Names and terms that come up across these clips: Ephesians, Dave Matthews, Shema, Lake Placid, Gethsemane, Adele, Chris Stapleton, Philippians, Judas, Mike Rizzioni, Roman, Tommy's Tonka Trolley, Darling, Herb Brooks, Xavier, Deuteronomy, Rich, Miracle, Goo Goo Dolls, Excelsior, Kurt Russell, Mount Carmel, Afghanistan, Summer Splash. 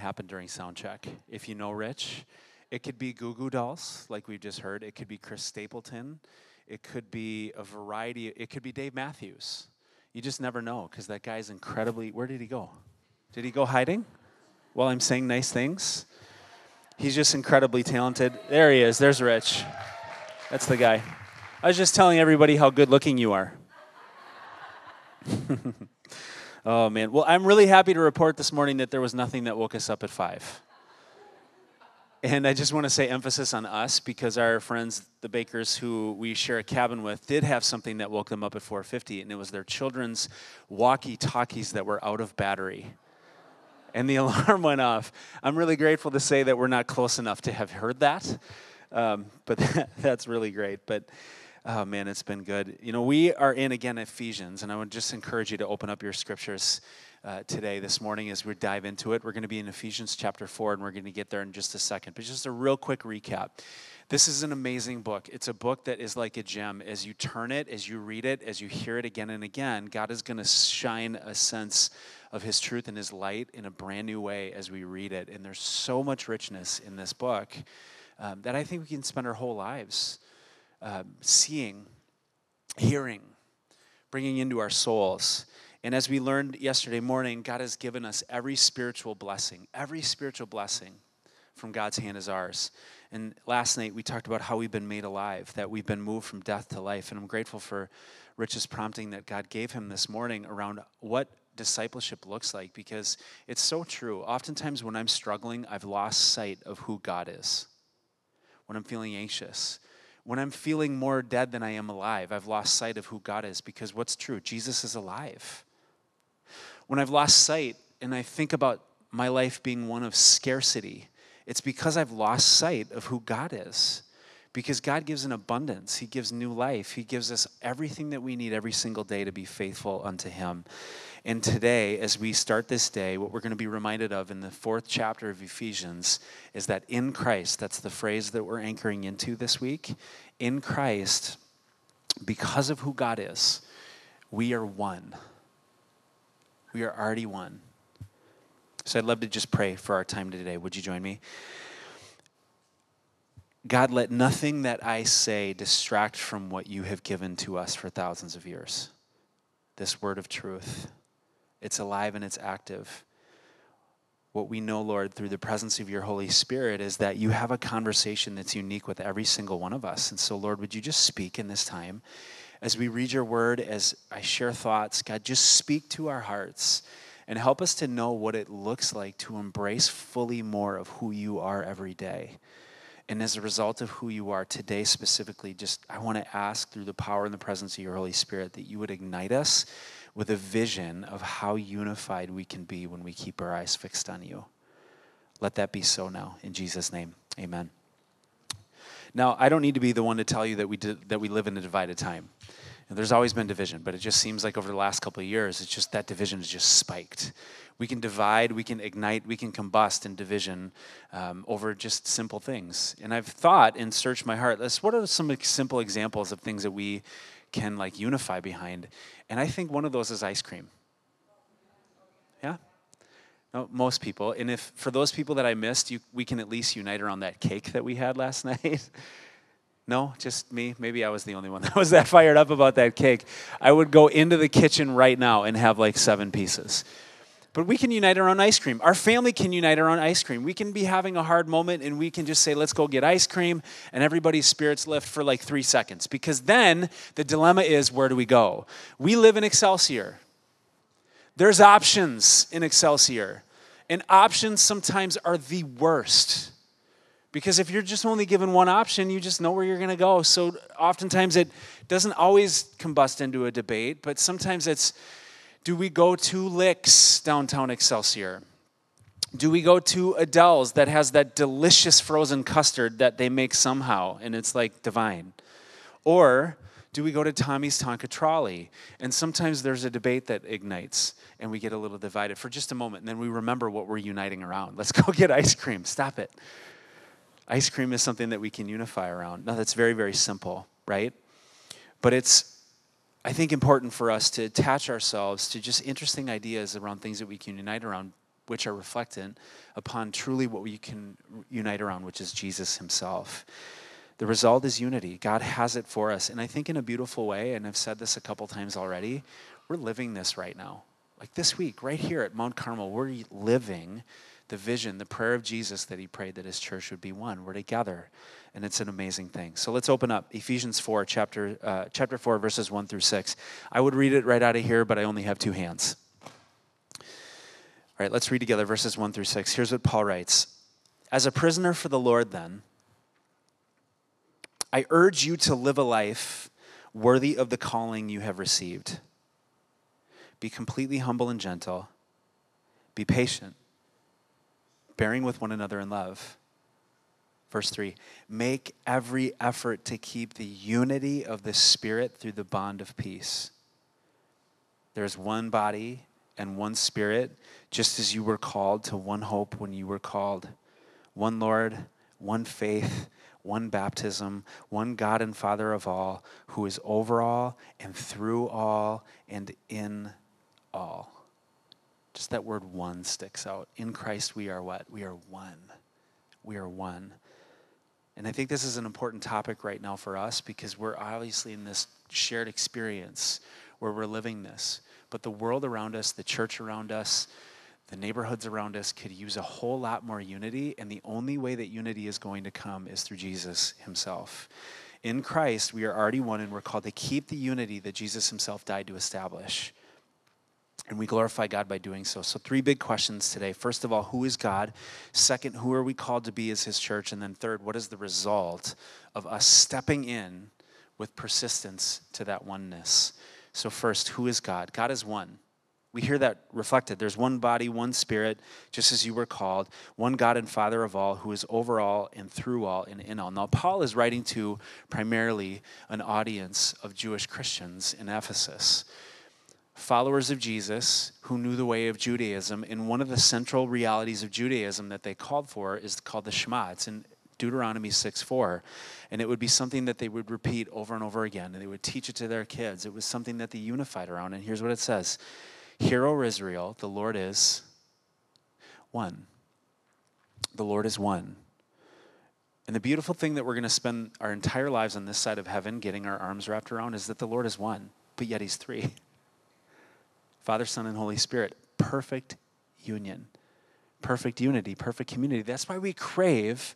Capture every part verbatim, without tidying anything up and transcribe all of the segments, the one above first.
happen during sound check. If you know Rich, it could be Goo Goo Dolls, like we've just heard. It could be Chris Stapleton. It could be a variety. It could be Dave Matthews. You just never know, because that guy's incredibly, where did he go? Did he go hiding while I'm saying nice things? He's just incredibly talented. There he is. There's Rich. That's the guy. I was just telling everybody how good looking you are. Oh, man. Well, I'm really happy to report this morning that there was nothing that woke us up at five. And I just want to say emphasis on us, because our friends, the Bakers, who we share a cabin with, did have something that woke them up at four fifty, and it was their children's walkie-talkies that were out of battery. And the alarm went off. I'm really grateful to say that we're not close enough to have heard that, um, but that, that's really great. But, oh, man, it's been good. You know, we are in, again, Ephesians, and I would just encourage you to open up your scriptures uh, today, this morning, as we dive into it. We're going to be in Ephesians chapter four, and we're going to get there in just a second. But just a real quick recap. This is an amazing book. It's a book that is like a gem. As you turn it, as you read it, as you hear it again and again, God is going to shine a sense of his truth and his light in a brand new way as we read it. And there's so much richness in this book um, that I think we can spend our whole lives um, seeing, hearing, bringing into our souls. And as we learned yesterday morning, God has given us every spiritual blessing. Every spiritual blessing from God's hand is ours. And last night, we talked about how we've been made alive, that we've been moved from death to life. And I'm grateful for Rich's prompting that God gave him this morning around what discipleship looks like, because it's so true. Oftentimes when I'm struggling, I've lost sight of who God is. When I'm feeling anxious, when I'm feeling more dead than I am alive, I've lost sight of who God is, because what's true? Jesus is alive. When I've lost sight and I think about my life being one of scarcity, it's because I've lost sight of who God is, because God gives an abundance. He gives new life. He gives us everything that we need every single day to be faithful unto him. And today, as we start this day, what we're going to be reminded of in the fourth chapter of Ephesians is that in Christ, that's the phrase that we're anchoring into this week, in Christ, because of who God is, we are one. We are already one. So I'd love to just pray for our time today. Would you join me? God, let nothing that I say distract from what you have given to us for thousands of years. This word of truth. It's alive and it's active. What we know, Lord, through the presence of your Holy Spirit is that you have a conversation that's unique with every single one of us. And so, Lord, would you just speak in this time? As we read your word, as I share thoughts, God, just speak to our hearts. And help us to know what it looks like to embrace fully more of who you are every day. And as a result of who you are today specifically, just I want to ask through the power and the presence of your Holy Spirit that you would ignite us with a vision of how unified we can be when we keep our eyes fixed on you. Let that be so now. In Jesus' name, amen. Now, I don't need to be the one to tell you that we did, that we live in a divided time. There's always been division, but it just seems like over the last couple of years, it's just that division has just spiked. We can divide, we can ignite, we can combust in division um, over just simple things. And I've thought and searched my heart, what are some simple examples of things that we can like unify behind? And I think one of those is ice cream. Yeah? No, most people. And if for those people that I missed, you, we can at least unite around that cake that we had last night. No, just me. Maybe I was the only one that was that fired up about that cake. I would go into the kitchen right now and have like seven pieces. But we can unite around ice cream. Our family can unite around ice cream. We can be having a hard moment and we can just say, let's go get ice cream, and everybody's spirits lift for like three seconds. Because then the dilemma is, where do we go? We live in Excelsior. There's options in Excelsior. And options sometimes are the worst. Because if you're just only given one option, you just know where you're going to go. So oftentimes it doesn't always combust into a debate, but sometimes it's, do we go to Lick's downtown Excelsior? Do we go to Adele's that has that delicious frozen custard that they make somehow, and it's like divine? Or do we go to Tommy's Tonka Trolley? And sometimes there's a debate that ignites, and we get a little divided for just a moment, and then we remember what we're uniting around. Let's go get ice cream. Stop it. Ice cream is something that we can unify around. Now, that's very, very simple, right? But it's, I think, important for us to attach ourselves to just interesting ideas around things that we can unite around which are reflectant upon truly what we can unite around, which is Jesus himself. The result is unity. God has it for us. And I think in a beautiful way, and I've said this a couple times already, we're living this right now. Like this week, right here at Mount Carmel, we're living the vision, the prayer of Jesus that he prayed that his church would be one. We're together, and it's an amazing thing. So let's open up Ephesians four, chapter uh, chapter four, verses one through six. I would read it right out of here, but I only have two hands. All right, let's read together verses one through six. Here's what Paul writes. As a prisoner for the Lord, then, I urge you to live a life worthy of the calling you have received. Be completely humble and gentle. Be patient, bearing with one another in love. Verse three, make every effort to keep the unity of the Spirit through the bond of peace. There is one body and one Spirit, just as you were called to one hope when you were called. One Lord, one faith, one baptism, one God and Father of all, who is over all and through all and in all. Just that word one sticks out. In Christ we are what? We are one. We are one. And I think this is an important topic right now for us because we're obviously in this shared experience where we're living this. But the world around us, the church around us, the neighborhoods around us could use a whole lot more unity. And the only way that unity is going to come is through Jesus himself. In Christ, we are already one and we're called to keep the unity that Jesus himself died to establish. And we glorify God by doing so. So three big questions today. First of all, who is God? Second, who are we called to be as his church? And then third, what is the result of us stepping in with persistence to that oneness? So first, who is God? God is one. We hear that reflected. There's one body, one Spirit, just as you were called, one God and Father of all, who is over all and through all and in all. Now, Paul is writing to primarily an audience of Jewish Christians in Ephesus. Followers of Jesus who knew the way of Judaism, and one of the central realities of Judaism that they called for is called the Shema. It's in Deuteronomy six four, and it would be something that they would repeat over and over again, and they would teach it to their kids. It was something that they unified around, and here's what it says. Hear, O Israel, the Lord is one. The Lord is one. And the beautiful thing that we're going to spend our entire lives on this side of heaven getting our arms wrapped around is that the Lord is one, but yet he's three. Father, Son, and Holy Spirit, perfect union, perfect unity, perfect community. That's why we crave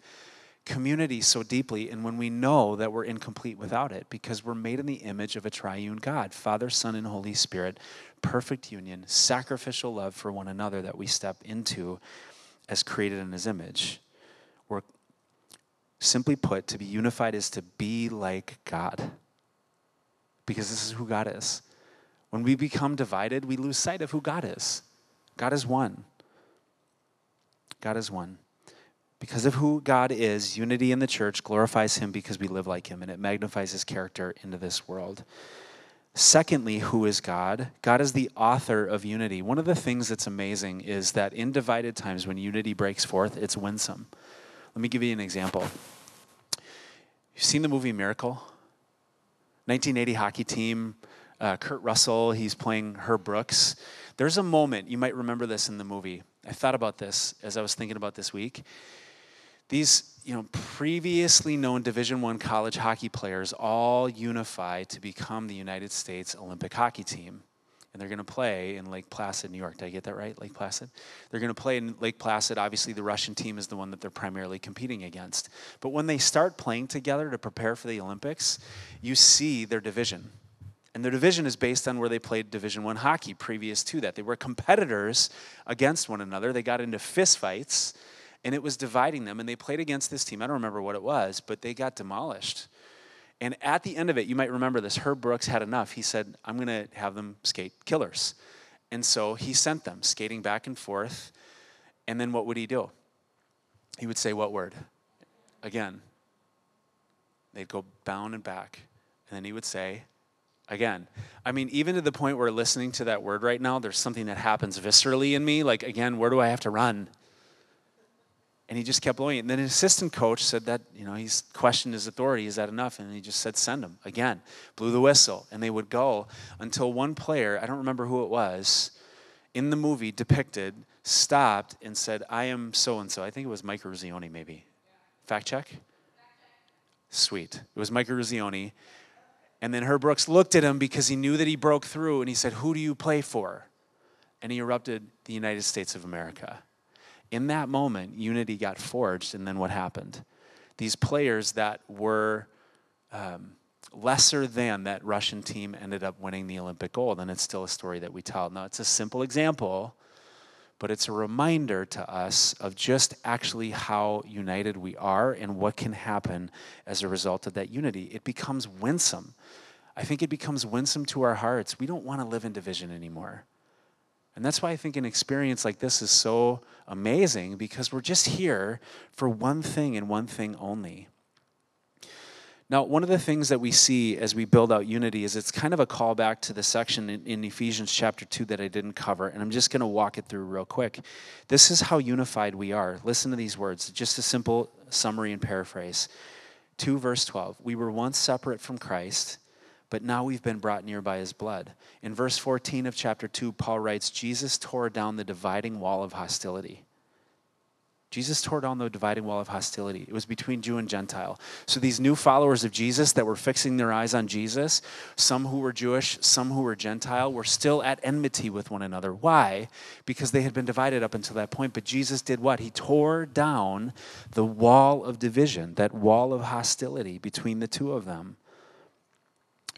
community so deeply, and when we know that we're incomplete without it, because we're made in the image of a triune God, Father, Son, and Holy Spirit, perfect union, sacrificial love for one another that we step into as created in his image. We're, simply put, to be unified is to be like God, because this is who God is. When we become divided, we lose sight of who God is. God is one. God is one. Because of who God is, unity in the church glorifies him because we live like him, and it magnifies his character into this world. Secondly, who is God? God is the author of unity. One of the things that's amazing is that in divided times, when unity breaks forth, it's winsome. Let me give you an example. You've seen the movie Miracle? nineteen eighty hockey team. Uh, Kurt Russell, he's playing Herb Brooks. There's a moment, you might remember this in the movie. I thought about this as I was thinking about this week. These, you know, previously known Division I college hockey players all unify to become the United States Olympic hockey team. And they're going to play in Lake Placid, New York. Did I get that right? Lake Placid? They're going to play in Lake Placid. Obviously, the Russian team is the one that they're primarily competing against. But when they start playing together to prepare for the Olympics, you see their division. And their division is based on where they played Division I hockey previous to that. They were competitors against one another. They got into fistfights, and it was dividing them. And they played against this team. I don't remember what it was, but they got demolished. And at the end of it, you might remember this, Herb Brooks had enough. He said, I'm going to have them skate killers. And so he sent them skating back and forth. And then what would he do? He would say what word? Again. They'd go bound and back. And then he would say, again. I mean, even to the point where listening to that word right now, there's something that happens viscerally in me. Like, again, where do I have to run? And he just kept blowing it. And then an assistant coach said that, you know, he's questioned his authority. Is that enough? And he just said, send him. Again, blew the whistle. And they would go until one player, I don't remember who it was, in the movie depicted stopped and said, I am so-and-so. I think it was Mike Rizzioni maybe. Fact check? Sweet. It was Mike Rizzioni. And then Herb Brooks looked at him because he knew that he broke through, and he said, who do you play for? And he erupted, the United States of America. In that moment, unity got forged, and then what happened? These players that were um, lesser than that Russian team ended up winning the Olympic gold, and it's still a story that we tell. Now, it's a simple example, but it's a reminder to us of just actually how united we are and what can happen as a result of that unity. It becomes winsome. I think it becomes winsome to our hearts. We don't want to live in division anymore. And that's why I think an experience like this is so amazing, because we're just here for one thing and one thing only. Now, one of the things that we see as we build out unity is it's kind of a callback to the section in, in Ephesians chapter two that I didn't cover, and I'm just going to walk it through real quick. This is how unified we are. Listen to these words, just a simple summary and paraphrase. two verse twelve, we were once separate from Christ, but now we've been brought near by his blood. In verse fourteen of chapter two, Paul writes, Jesus tore down the dividing wall of hostility. Jesus tore down the dividing wall of hostility. It was between Jew and Gentile. So these new followers of Jesus that were fixing their eyes on Jesus, some who were Jewish, some who were Gentile, were still at enmity with one another. Why? Because they had been divided up until that point. But Jesus did what? He tore down the wall of division, that wall of hostility between the two of them.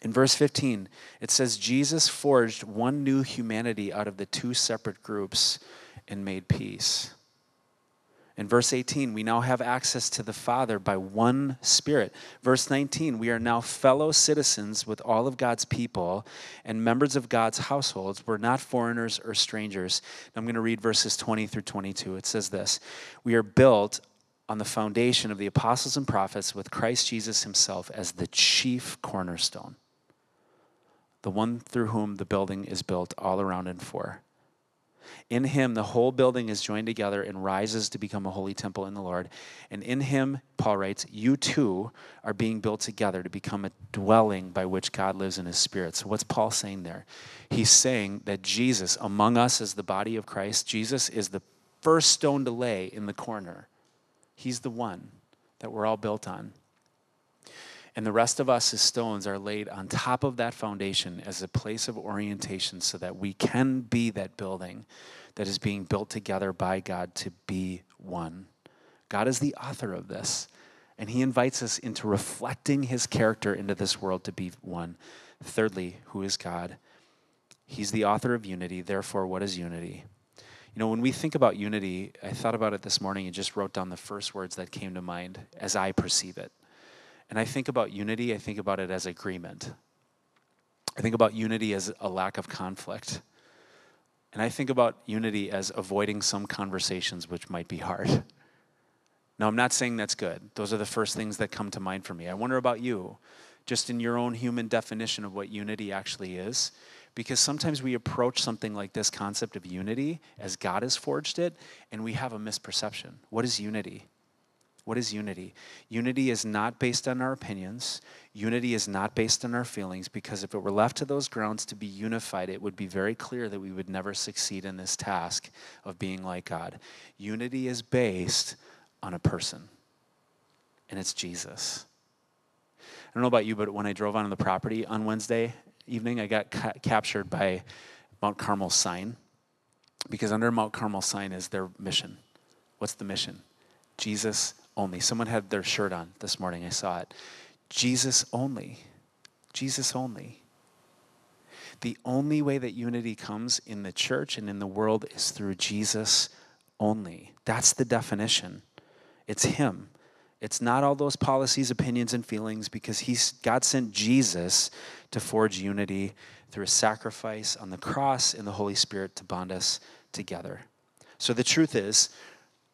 In verse fifteen, it says, Jesus forged one new humanity out of the two separate groups and made peace. In verse eighteen, we now have access to the Father by one Spirit. Verse nineteen, we are now fellow citizens with all of God's people and members of God's households. We're not foreigners or strangers. I'm going to read verses twenty through twenty-two. It says this, we are built on the foundation of the apostles and prophets with Christ Jesus himself as the chief cornerstone, the one through whom the building is built all around and for. In him, the whole building is joined together and rises to become a holy temple in the Lord. And in him, Paul writes, you too are being built together to become a dwelling by which God lives in his Spirit. So what's Paul saying there? He's saying that Jesus, among us as the body of Christ, Jesus is the first stone to lay in the corner. He's the one that we're all built on. And the rest of us as stones are laid on top of that foundation as a place of orientation so that we can be that building that is being built together by God to be one. God is the author of this, and he invites us into reflecting his character into this world to be one. Thirdly, who is God? He's the author of unity. Therefore, what is unity? You know, when we think about unity, I thought about it this morning and just wrote down the first words that came to mind as I perceive it. And I think about unity, I think about it as agreement. I think about unity as a lack of conflict. And I think about unity as avoiding some conversations which might be hard. Now, I'm not saying that's good. Those are the first things that come to mind for me. I wonder about you, just in your own human definition of what unity actually is. Because sometimes we approach something like this concept of unity as God has forged it, and we have a misperception. What is unity? What is unity? Unity is not based on our opinions. Unity is not based on our feelings, because if it were left to those grounds to be unified, it would be very clear that we would never succeed in this task of being like God. Unity is based on a person, and it's Jesus. I don't know about you, but when I drove onto the property on Wednesday evening, I got ca- captured by Mount Carmel sign, because under Mount Carmel sign is their mission. What's the mission? Jesus only. Someone had their shirt on this morning. I saw it. Jesus only. Jesus only. The only way that unity comes in the church and in the world is through Jesus only. That's the definition. It's him. It's not all those policies, opinions, and feelings, because he's, God sent Jesus to forge unity through a sacrifice on the cross and the Holy Spirit to bond us together. So the truth is,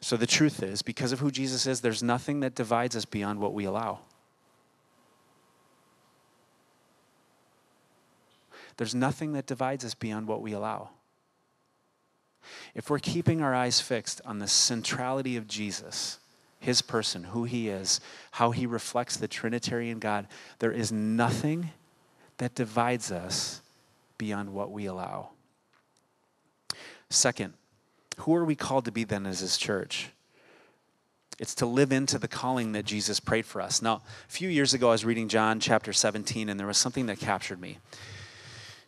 So the truth is, because of who Jesus is, there's nothing that divides us beyond what we allow. There's nothing that divides us beyond what we allow. If we're keeping our eyes fixed on the centrality of Jesus, his person, who he is, how he reflects the Trinitarian God, there is nothing that divides us beyond what we allow. Second, Who are we called to be then as his church? It's to live into the calling that Jesus prayed for us. Now, a few years ago, I was reading John chapter seventeen, and there was something that captured me.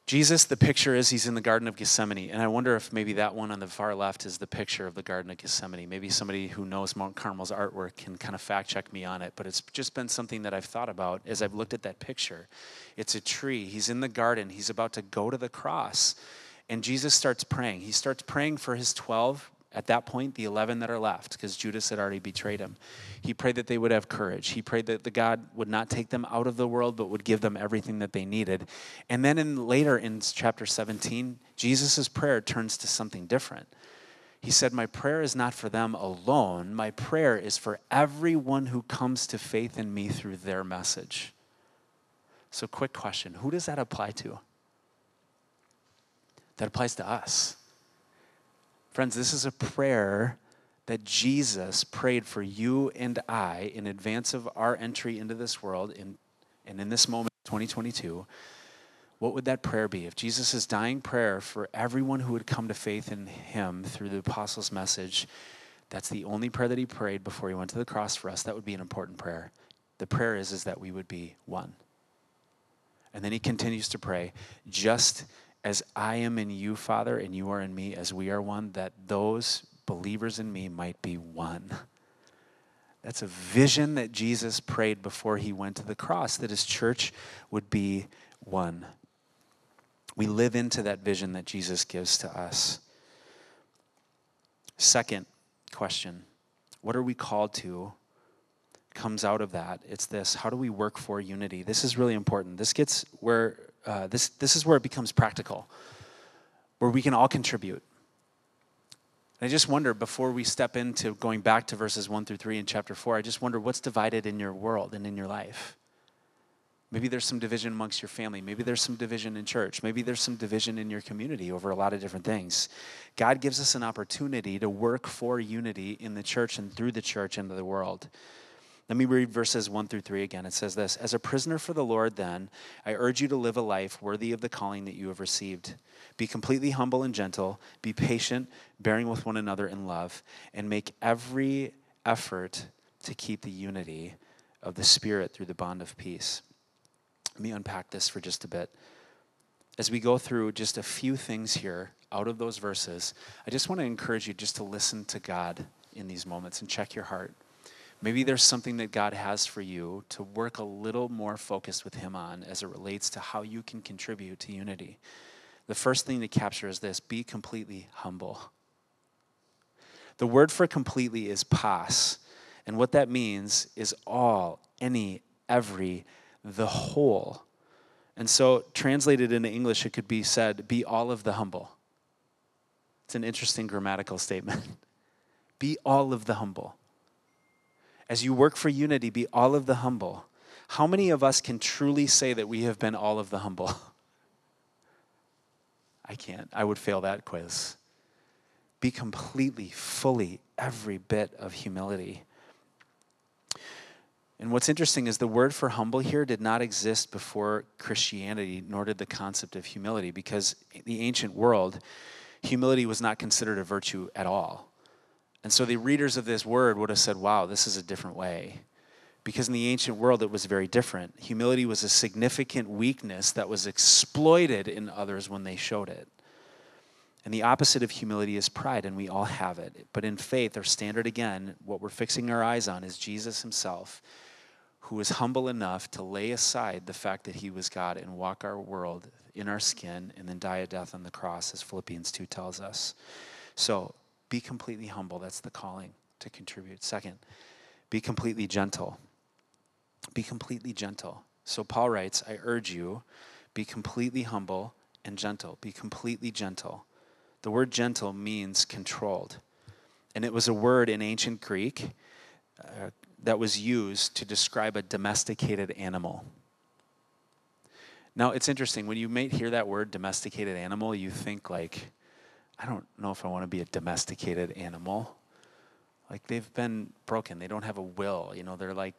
Jesus, the picture is he's in the Garden of Gethsemane, and I wonder if maybe that one on the far left is the picture of the Garden of Gethsemane. Maybe somebody who knows Mount Carmel's artwork can kind of fact check me on it, but it's just been something that I've thought about as I've looked at that picture. It's a tree. He's in the garden. He's about to go to the cross, and Jesus starts praying. He starts praying for his twelve, at that point, the eleven that are left, because Judas had already betrayed him. He prayed that they would have courage. He prayed that the God would not take them out of the world, but would give them everything that they needed. And then in, later in chapter seventeen, Jesus' prayer turns to something different. He said, my prayer is not for them alone. My prayer is for everyone who comes to faith in me through their message. So quick question, who does that apply to? That applies to us. Friends, this is a prayer that Jesus prayed for you and I in advance of our entry into this world in, and in this moment, twenty twenty-two. What would that prayer be? If Jesus' dying prayer for everyone who would come to faith in him through the apostles' message, that's the only prayer that he prayed before he went to the cross for us. That would be an important prayer. The prayer is, is that we would be one. And then he continues to pray, just as I am in you, Father, and you are in me, as we are one, that those believers in me might be one. That's a vision that Jesus prayed before he went to the cross, that his church would be one. We live into that vision that Jesus gives to us. Second question, what are we called to? Comes out of that. It's this, how do we work for unity? This is really important. This gets where... Uh, this, this is where it becomes practical, where we can all contribute. And I just wonder, before we step into going back to verses one through three in chapter four, I just wonder what's divided in your world and in your life. Maybe there's some division amongst your family. Maybe there's some division in church. Maybe there's some division in your community over a lot of different things. God gives us an opportunity to work for unity in the church and through the church into the world. Let me read verses one through three again. It says this, as a prisoner for the Lord, then, I urge you to live a life worthy of the calling that you have received. Be completely humble and gentle. Be patient, bearing with one another in love, and make every effort to keep the unity of the Spirit through the bond of peace. Let me unpack this for just a bit. As we go through just a few things here out of those verses, I just want to encourage you just to listen to God in these moments and check your heart. Maybe there's something that God has for you to work a little more focused with him on as it relates to how you can contribute to unity. The first thing to capture is this, be completely humble. The word for completely is pas, and what that means is all, any, every, the whole. And so translated into English, it could be said, be all of the humble. It's an interesting grammatical statement. Be all of the humble. As you work for unity, be all of the humble. How many of us can truly say that we have been all of the humble? I can't. I would fail that quiz. Be completely, fully, every bit of humility. And what's interesting is the word for humble here did not exist before Christianity, nor did the concept of humility, because in the ancient world, humility was not considered a virtue at all. And so the readers of this word would have said, wow, this is a different way. Because in the ancient world, it was very different. Humility was a significant weakness that was exploited in others when they showed it. And the opposite of humility is pride, and we all have it. But in faith, our standard again, what we're fixing our eyes on is Jesus himself, who was humble enough to lay aside the fact that he was God and walk our world in our skin and then die a death on the cross, as Philippians two tells us. So, be completely humble. That's the calling to contribute. Second, be completely gentle. Be completely gentle. So Paul writes, I urge you, be completely humble and gentle. Be completely gentle. The word gentle means controlled. And it was a word in ancient Greek uh, that was used to describe a domesticated animal. Now, it's interesting. When you may hear that word, domesticated animal, you think like, I don't know if I want to be a domesticated animal. Like, they've been broken. They don't have a will. You know, they're like,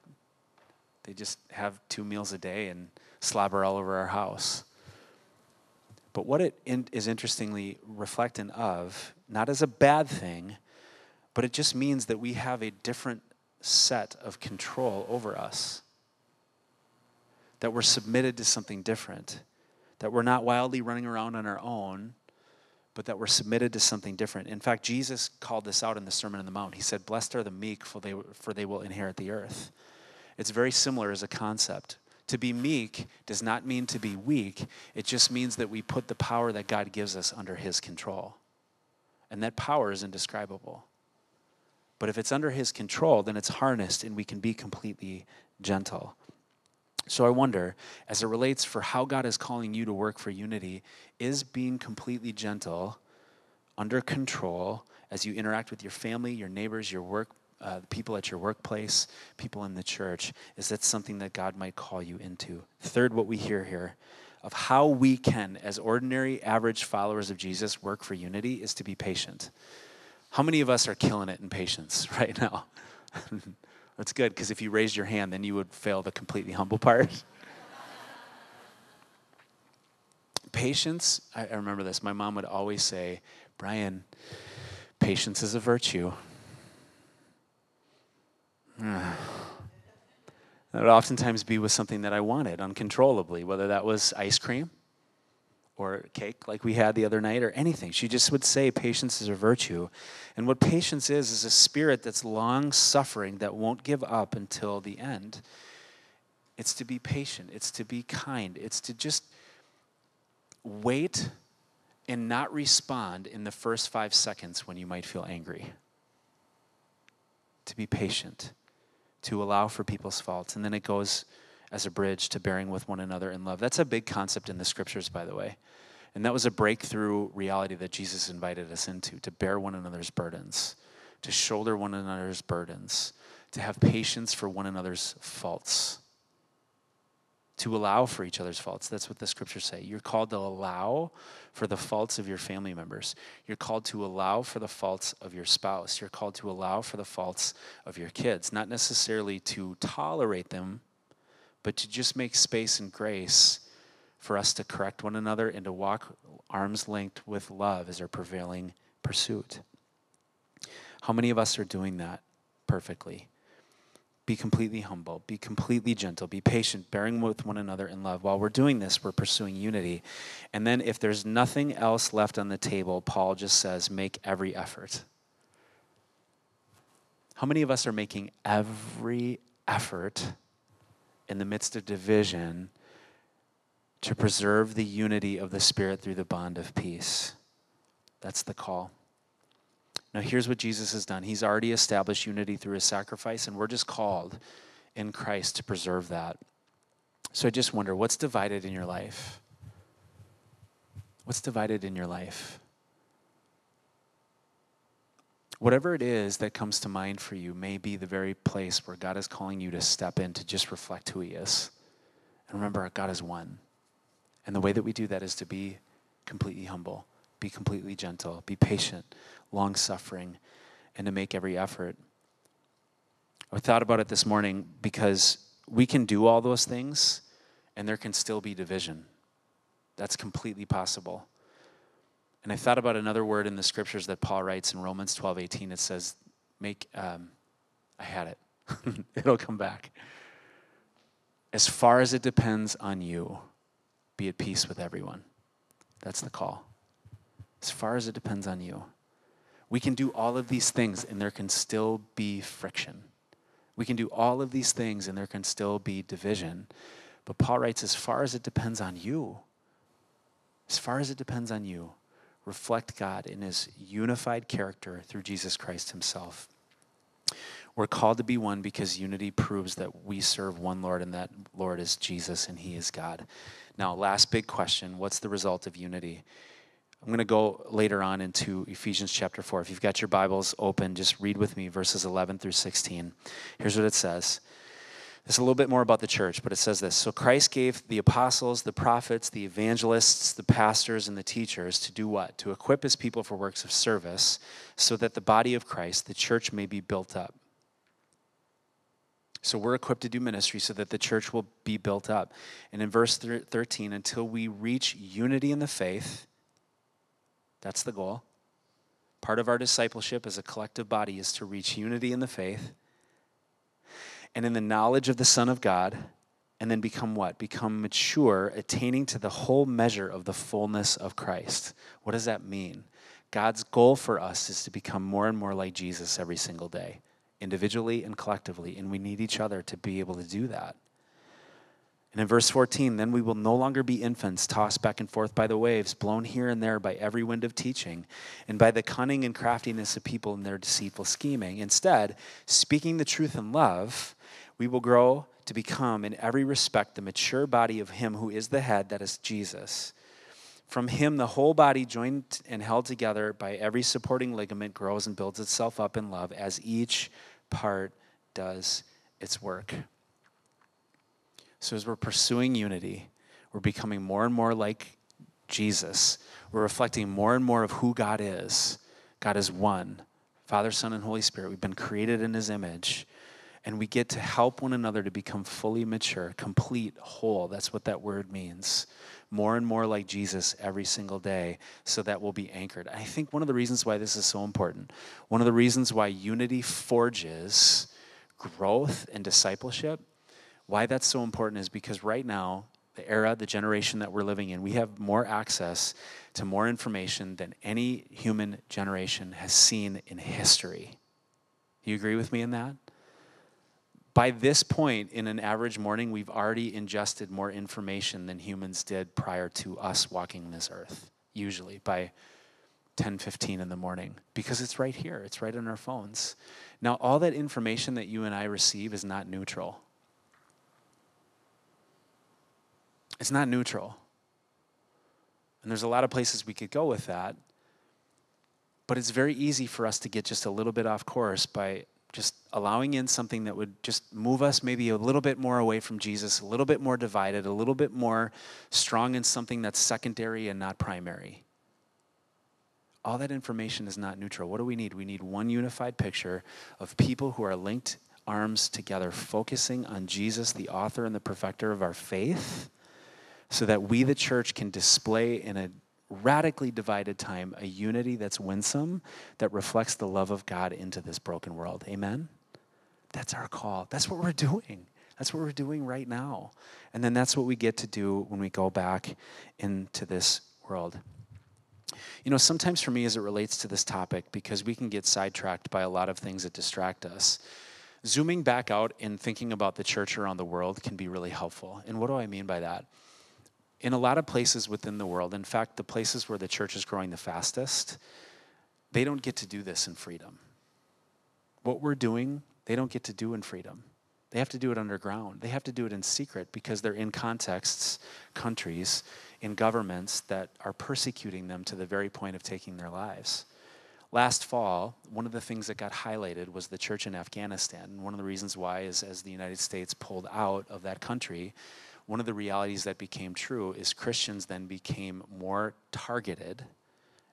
they just have two meals a day and slobber all over our house. But what it in, is interestingly reflectant of not as a bad thing, but it just means that we have a different set of control over us, that we're submitted to something different, that we're not wildly running around on our own, but that we're submitted to something different. In fact, Jesus called this out in the Sermon on the Mount. He said, blessed are the meek, for they, for they will inherit the earth. It's very similar as a concept. To be meek does not mean to be weak. It just means that we put the power that God gives us under his control. And that power is indescribable. But if it's under his control, then it's harnessed and we can be completely gentle. So I wonder, as it relates for how God is calling you to work for unity, is being completely gentle, under control, as you interact with your family, your neighbors, your work, uh, people at your workplace, people in the church, is that something that God might call you into? Third, what we hear here of how we can, as ordinary, average followers of Jesus, work for unity is to be patient. How many of us are killing it in patience right now? That's good, because if you raised your hand, then you would fail the completely humble part. Patience, I, I remember this. My mom would always say, Brian, patience is a virtue. That would oftentimes be with something that I wanted uncontrollably, whether that was ice cream or cake like we had the other night or anything. She just would say patience is a virtue. And what patience is, is a spirit that's long-suffering that won't give up until the end. It's to be patient. It's to be kind. It's to just wait and not respond in the first five seconds when you might feel angry. To be patient. To allow for people's faults. And then it goes as a bridge to bearing with one another in love. That's a big concept in the scriptures, by the way. And that was a breakthrough reality that Jesus invited us into, to bear one another's burdens, to shoulder one another's burdens, to have patience for one another's faults, to allow for each other's faults. That's what the scriptures say. You're called to allow for the faults of your family members. You're called to allow for the faults of your spouse. You're called to allow for the faults of your kids, not necessarily to tolerate them, but to just make space and grace for us to correct one another and to walk arms linked with love as our prevailing pursuit. How many of us are doing that perfectly? Be completely humble, be completely gentle, be patient, bearing with one another in love. While we're doing this, we're pursuing unity. And then if there's nothing else left on the table, Paul just says, make every effort. How many of us are making every effort in the midst of division to preserve the unity of the Spirit through the bond of peace? That's the call. Now here's what Jesus has done. He's already established unity through his sacrifice, and we're just called in Christ to preserve that. So I just wonder, what's divided in your life? What's divided in your life? Whatever it is that comes to mind for you may be the very place where God is calling you to step in to just reflect who he is. And remember, God is one. And the way that we do that is to be completely humble, be completely gentle, be patient, long-suffering, and to make every effort. I thought about it this morning because we can do all those things and there can still be division. That's completely possible. And I thought about another word in the scriptures that Paul writes in Romans twelve eighteen. It says, make, um, I had it. It'll come back. As far as it depends on you, be at peace with everyone. That's the call. As far as it depends on you. We can do all of these things and there can still be friction. We can do all of these things and there can still be division. But Paul writes, as far as it depends on you, as far as it depends on you, reflect God in his unified character through Jesus Christ himself. We're called to be one because unity proves that we serve one Lord, and that Lord is Jesus and he is God. Now, last big question, what's the result of unity? I'm going to go later on into Ephesians chapter four. If you've got your Bibles open, just read with me verses eleven through sixteen. Here's what it says. It's a little bit more about the church, but it says this. So Christ gave the apostles, the prophets, the evangelists, the pastors, and the teachers to do what? To equip his people for works of service so that the body of Christ, the church, may be built up. So we're equipped to do ministry so that the church will be built up. And in verse thirteen, until we reach unity in the faith, that's the goal, Part of our discipleship as a collective body is to reach unity in the faith and in the knowledge of the Son of God, and then become what? Become mature, attaining to the whole measure of the fullness of Christ. What does that mean? God's goal for us is to become more and more like Jesus every single day, individually and collectively, and we need each other to be able to do that. And in verse fourteen, then we will no longer be infants tossed back and forth by the waves, blown here and there by every wind of teaching, and by the cunning and craftiness of people and their deceitful scheming. Instead, speaking the truth in love, we will grow to become in every respect the mature body of him who is the head, that is Jesus. From him, the whole body, joined and held together by every supporting ligament, grows and builds itself up in love as each part does its work. So as we're pursuing unity, we're becoming more and more like Jesus. We're reflecting more and more of who God is. God is one, Father, Son, and Holy Spirit. We've been created in his image, and we get to help one another to become fully mature, complete, whole. That's what that word means. More and more like Jesus every single day, so that we'll be anchored. I think one of the reasons why this is so important, one of the reasons why unity forges growth and discipleship, why that's so important is because right now, the era, the generation that we're living in, we have more access to more information than any human generation has seen in history. You agree with me in that? By this point in an average morning, we've already ingested more information than humans did prior to us walking this earth, usually by ten fifteen in the morning, because it's right here. It's right on our phones. Now, all that information that you and I receive is not neutral. It's not neutral. And there's a lot of places we could go with that, but it's very easy for us to get just a little bit off course by just allowing in something that would just move us maybe a little bit more away from Jesus, a little bit more divided, a little bit more strong in something that's secondary and not primary. All that information is not neutral. What do we need? We need one unified picture of people who are linked arms together, focusing on Jesus, the author and the perfecter of our faith, so that we, the church, can display in a radically divided time a unity that's winsome, that reflects the love of God into this broken world. Amen? That's our call. That's what we're doing. That's what we're doing right now. And then that's what we get to do when we go back into this world. You know, sometimes for me as it relates to this topic, because we can get sidetracked by a lot of things that distract us, zooming back out and thinking about the church around the world can be really helpful. And what do I mean by that? In a lot of places within the world, in fact, the places where the church is growing the fastest, they don't get to do this in freedom. What we're doing, they don't get to do in freedom. They have to do it underground. They have to do it in secret because they're in contexts, countries, in governments that are persecuting them to the very point of taking their lives. Last fall, one of the things that got highlighted was the church in Afghanistan. And one of the reasons why is as the United States pulled out of that country, one of the realities that became true is Christians then became more targeted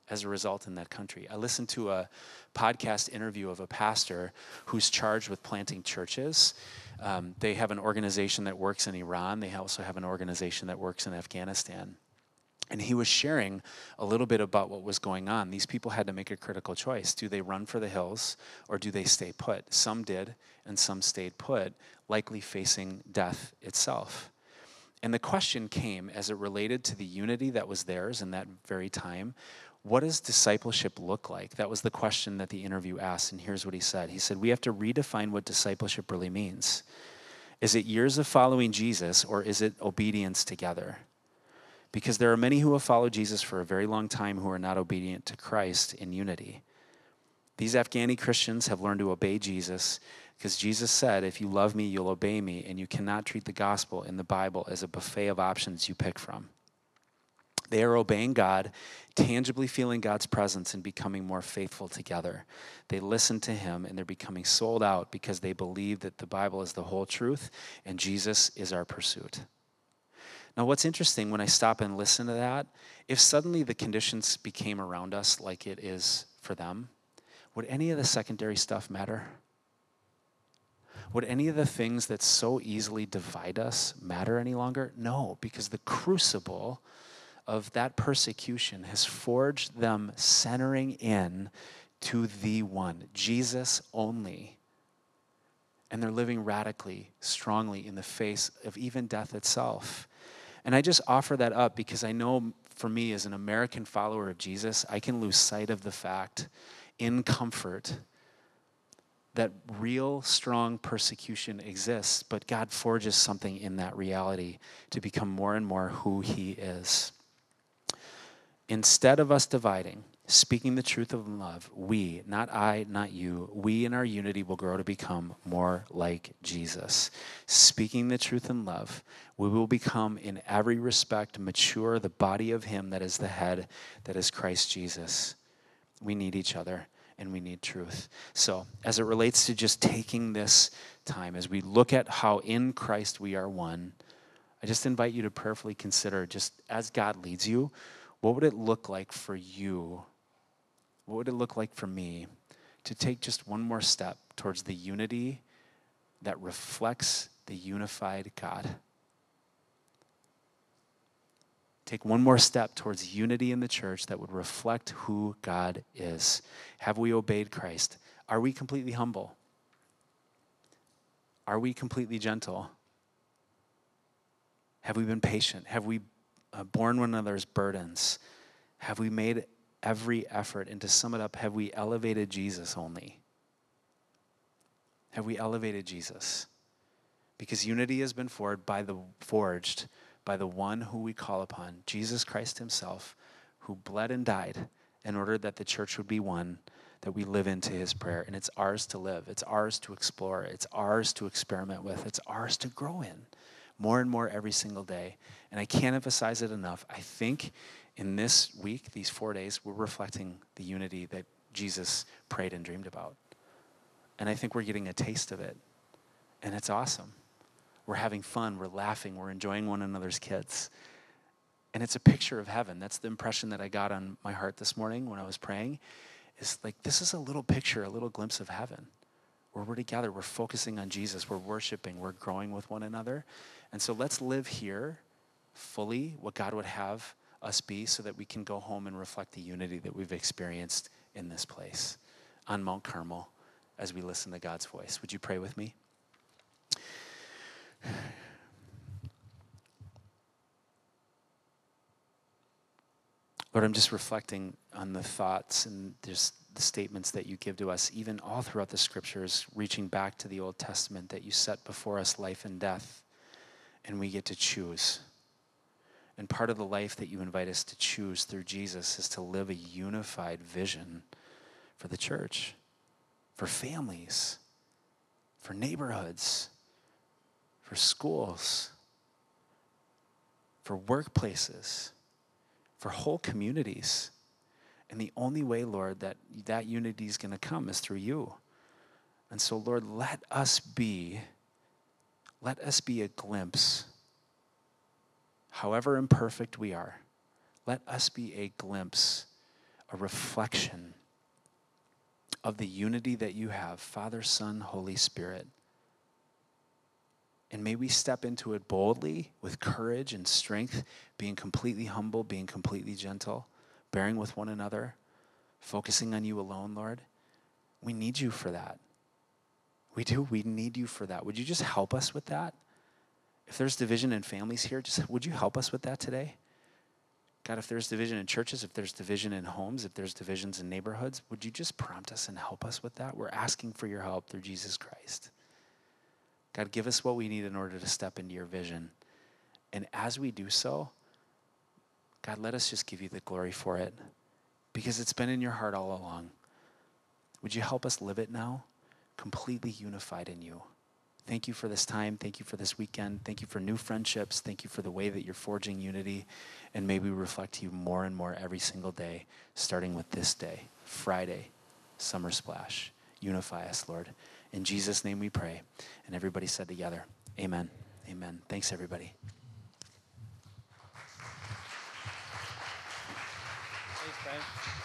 as a result in that country. I listened to a podcast interview of a pastor who's charged with planting churches. Um, they have an organization that works in Iran. They also have an organization that works in Afghanistan. And he was sharing a little bit about what was going on. These people had to make a critical choice. Do they run for the hills or do they stay put? Some did and some stayed put, likely facing death itself. And the question came as it related to the unity that was theirs in that very time. What does discipleship look like? That was the question that the interview asked, and here's what he said. He said, we have to redefine what discipleship really means. Is it years of following Jesus, or is it obedience together? Because there are many who have followed Jesus for a very long time who are not obedient to Christ in unity. These Afghani Christians have learned to obey Jesus because Jesus said, if you love me, you'll obey me, and you cannot treat the gospel in the Bible as a buffet of options you pick from. They are obeying God, tangibly feeling God's presence, and becoming more faithful together. They listen to him, and they're becoming sold out because they believe that the Bible is the whole truth, and Jesus is our pursuit. Now, what's interesting, when I stop and listen to that, if suddenly the conditions became around us like it is for them, would any of the secondary stuff matter? Would any of the things that so easily divide us matter any longer? No, because the crucible of that persecution has forged them centering in to the one, Jesus only. And they're living radically, strongly in the face of even death itself. And I just offer that up because I know for me as an American follower of Jesus, I can lose sight of the fact in comfort that real, strong persecution exists, but God forges something in that reality to become more and more who he is. Instead of us dividing, speaking the truth of love, we, not I, not you, we in our unity will grow to become more like Jesus. Speaking the truth in love, we will become in every respect mature, the body of him that is the head, that is Christ Jesus. We need each other and we need truth. So as it relates to just taking this time, as we look at how in Christ we are one, I just invite you to prayerfully consider, just as God leads you, what would it look like for you? What would it look like for me to take just one more step towards the unity that reflects the unified God? Take one more step towards unity in the church that would reflect who God is. Have we obeyed Christ? Are we completely humble? Are we completely gentle? Have we been patient? Have we uh, borne one another's burdens? Have we made every effort? And to sum it up, have we elevated Jesus only? Have we elevated Jesus? Because unity has been forged by the forged by the one who we call upon, Jesus Christ himself, who bled and died in order that the church would be one, that we live into his prayer. And it's ours to live. It's ours to explore. It's ours to experiment with. It's ours to grow in more and more every single day. And I can't emphasize it enough. I think in this week, these four days, we're reflecting the unity that Jesus prayed and dreamed about. And I think we're getting a taste of it. And it's awesome. We're having fun, we're laughing, we're enjoying one another's kids. And it's a picture of heaven. That's the impression that I got on my heart this morning when I was praying. It's like, this is a little picture, a little glimpse of heaven, where we're together, we're focusing on Jesus, we're worshiping, we're growing with one another. And so let's live here fully what God would have us be so that we can go home and reflect the unity that we've experienced in this place on Mount Carmel as we listen to God's voice. Would you pray with me? Lord, I'm just reflecting on the thoughts and just the statements that you give to us, even all throughout the scriptures, reaching back to the Old Testament, that you set before us life and death, and we get to choose. And part of the life that you invite us to choose through Jesus is to live a unified vision for the church, for families, for neighborhoods, for schools, for workplaces, for whole communities. And the only way, Lord, that that unity is going to come is through you. And so, Lord, let us be, let us be a glimpse, however imperfect we are, let us be a glimpse, a reflection of the unity that you have, Father, Son, Holy Spirit. And may we step into it boldly, with courage and strength, being completely humble, being completely gentle, bearing with one another, focusing on you alone, Lord. We need you for that. We do. We need you for that. Would you just help us with that? If there's division in families here, just would you help us with that today? God, if there's division in churches, if there's division in homes, if there's divisions in neighborhoods, would you just prompt us and help us with that? We're asking for your help through Jesus Christ. God, give us what we need in order to step into your vision. And as we do so, God, let us just give you the glory for it, because it's been in your heart all along. Would you help us live it now, completely unified in you? Thank you for this time. Thank you for this weekend. Thank you for new friendships. Thank you for the way that you're forging unity. And may we reflect to you more and more every single day, starting with this day, Friday, Summer Splash. Unify us, Lord. In Jesus' name we pray. And everybody said together, amen. Amen. Thanks, everybody. Thanks, Brian.